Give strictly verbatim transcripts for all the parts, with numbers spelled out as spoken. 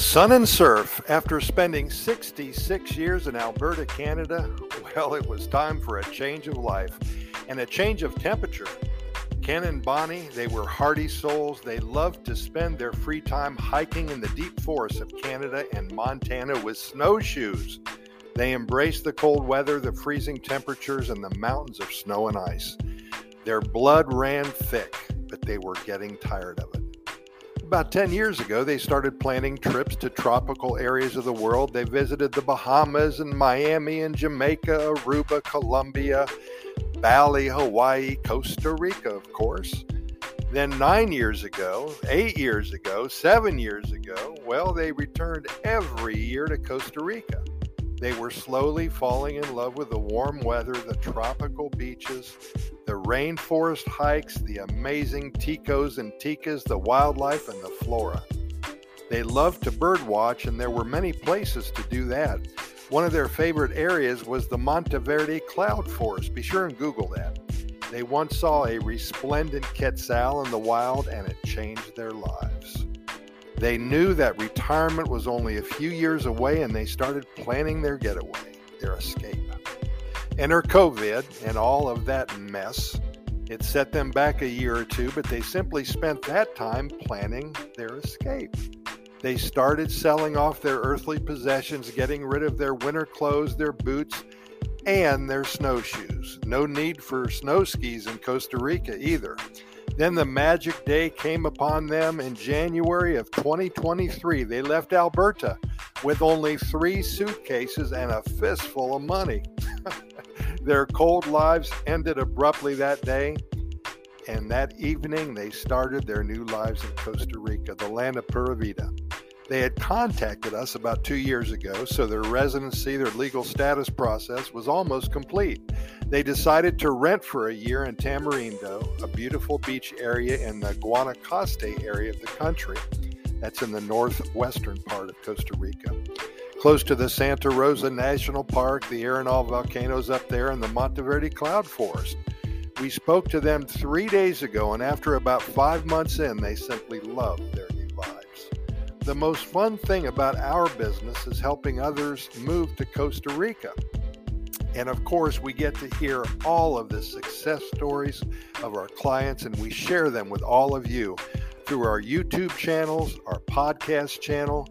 Sun and surf. After spending sixty-six years in Alberta, Canada, well, it was time for a change of life and a change of temperature. Ken and Bonnie, they were hardy souls. They loved to spend their free time hiking in the deep forests of Canada and Montana with snowshoes. They embraced the cold weather, the freezing temperatures, and the mountains of snow and ice. Their blood ran thick, but they were getting tired of it. About ten years ago, they started planning trips to tropical areas of the world. They visited the Bahamas and Miami and Jamaica, Aruba, Colombia, Bali, Hawaii, Costa Rica, of course. Then nine years ago, eight years ago, seven years ago, well, they returned every year to Costa Rica. They were slowly falling in love with the warm weather, the tropical beaches, the rainforest hikes, the amazing ticos and ticas, the wildlife, and the flora. They loved to birdwatch, and there were many places to do that. One of their favorite areas was the Monteverde Cloud Forest. Be sure and Google that. They once saw a resplendent quetzal in the wild, and it changed their lives. They knew that retirement was only a few years away, and they started planning their getaway, their escape. Enter COVID and all of that mess. It set them back a year or two, but they simply spent that time planning their escape. They started selling off their earthly possessions, getting rid of their winter clothes, their boots, and their snowshoes. No need for snow skis in Costa Rica either. Then the magic day came upon them in January of twenty twenty-three. They left Alberta with only three suitcases and a fistful of money. Their cold lives ended abruptly that day. And that evening, they started their new lives in Costa Rica, the land of Pura Vida. They had contacted us about two years ago, so their residency, their legal status process was almost complete. They decided to rent for a year in Tamarindo, a beautiful beach area in the Guanacaste area of the country. That's in the northwestern part of Costa Rica, close to the Santa Rosa National Park, the Arenal Volcanoes up there, and the Monteverde Cloud Forest. We spoke to them three days ago, and after about five months in, they simply loved their new lives. The most fun thing about our business is helping others move to Costa Rica. And of course, we get to hear all of the success stories of our clients, and we share them with all of you through our YouTube channels, our podcast channel,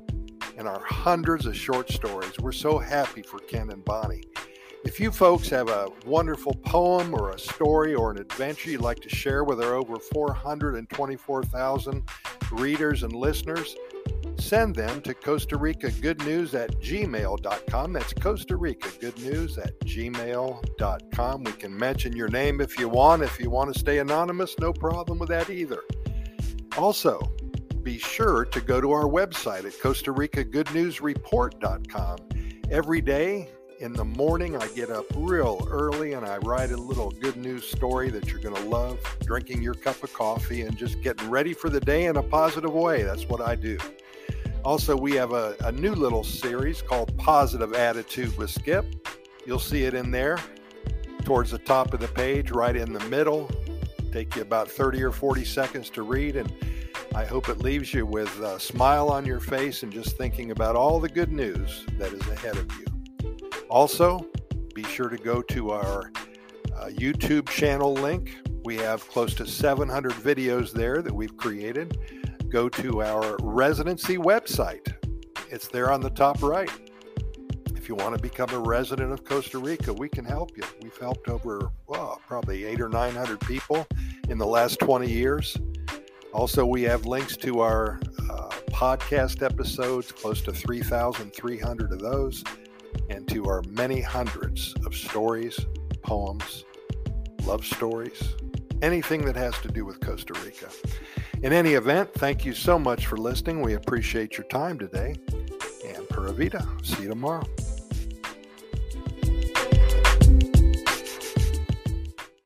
and our hundreds of short stories. We're so happy for Ken and Bonnie. If you folks have a wonderful poem or a story or an adventure you'd like to share with our over four hundred twenty-four thousand readers and listeners, send them to Costa Rica Good News at gmail dot com. That's Costa Rica Good News at gmail dot com. We can mention your name if you want. If you want to stay anonymous, no problem with that either. Also, be sure to go to our website at Costa Rica Good News Report dot com. Every day in the morning, I get up real early and I write a little good news story that you're going to love, drinking your cup of coffee and just getting ready for the day in a positive way. That's what I do. Also, we have a, a new little series called Positive Attitude with Skip. You'll see it in there towards the top of the page, right in the middle. Take you about thirty or forty seconds to read, and I hope it leaves you with a smile on your face and just thinking about all the good news that is ahead of you. Also, be sure to go to our uh, YouTube channel link. We have close to seven hundred videos there that we've created. Go to our residency website. It's there on the top right. If you want to become a resident of Costa Rica, we can help you. We've helped over well, probably eight or nine hundred people in the last twenty years. Also, we have links to our uh, podcast episodes, close to three thousand three hundred of those, and to our many hundreds of stories, poems, love stories, anything that has to do with Costa Rica. In any event, thank you so much for listening. We appreciate your time today. And Pura Vida. See you tomorrow.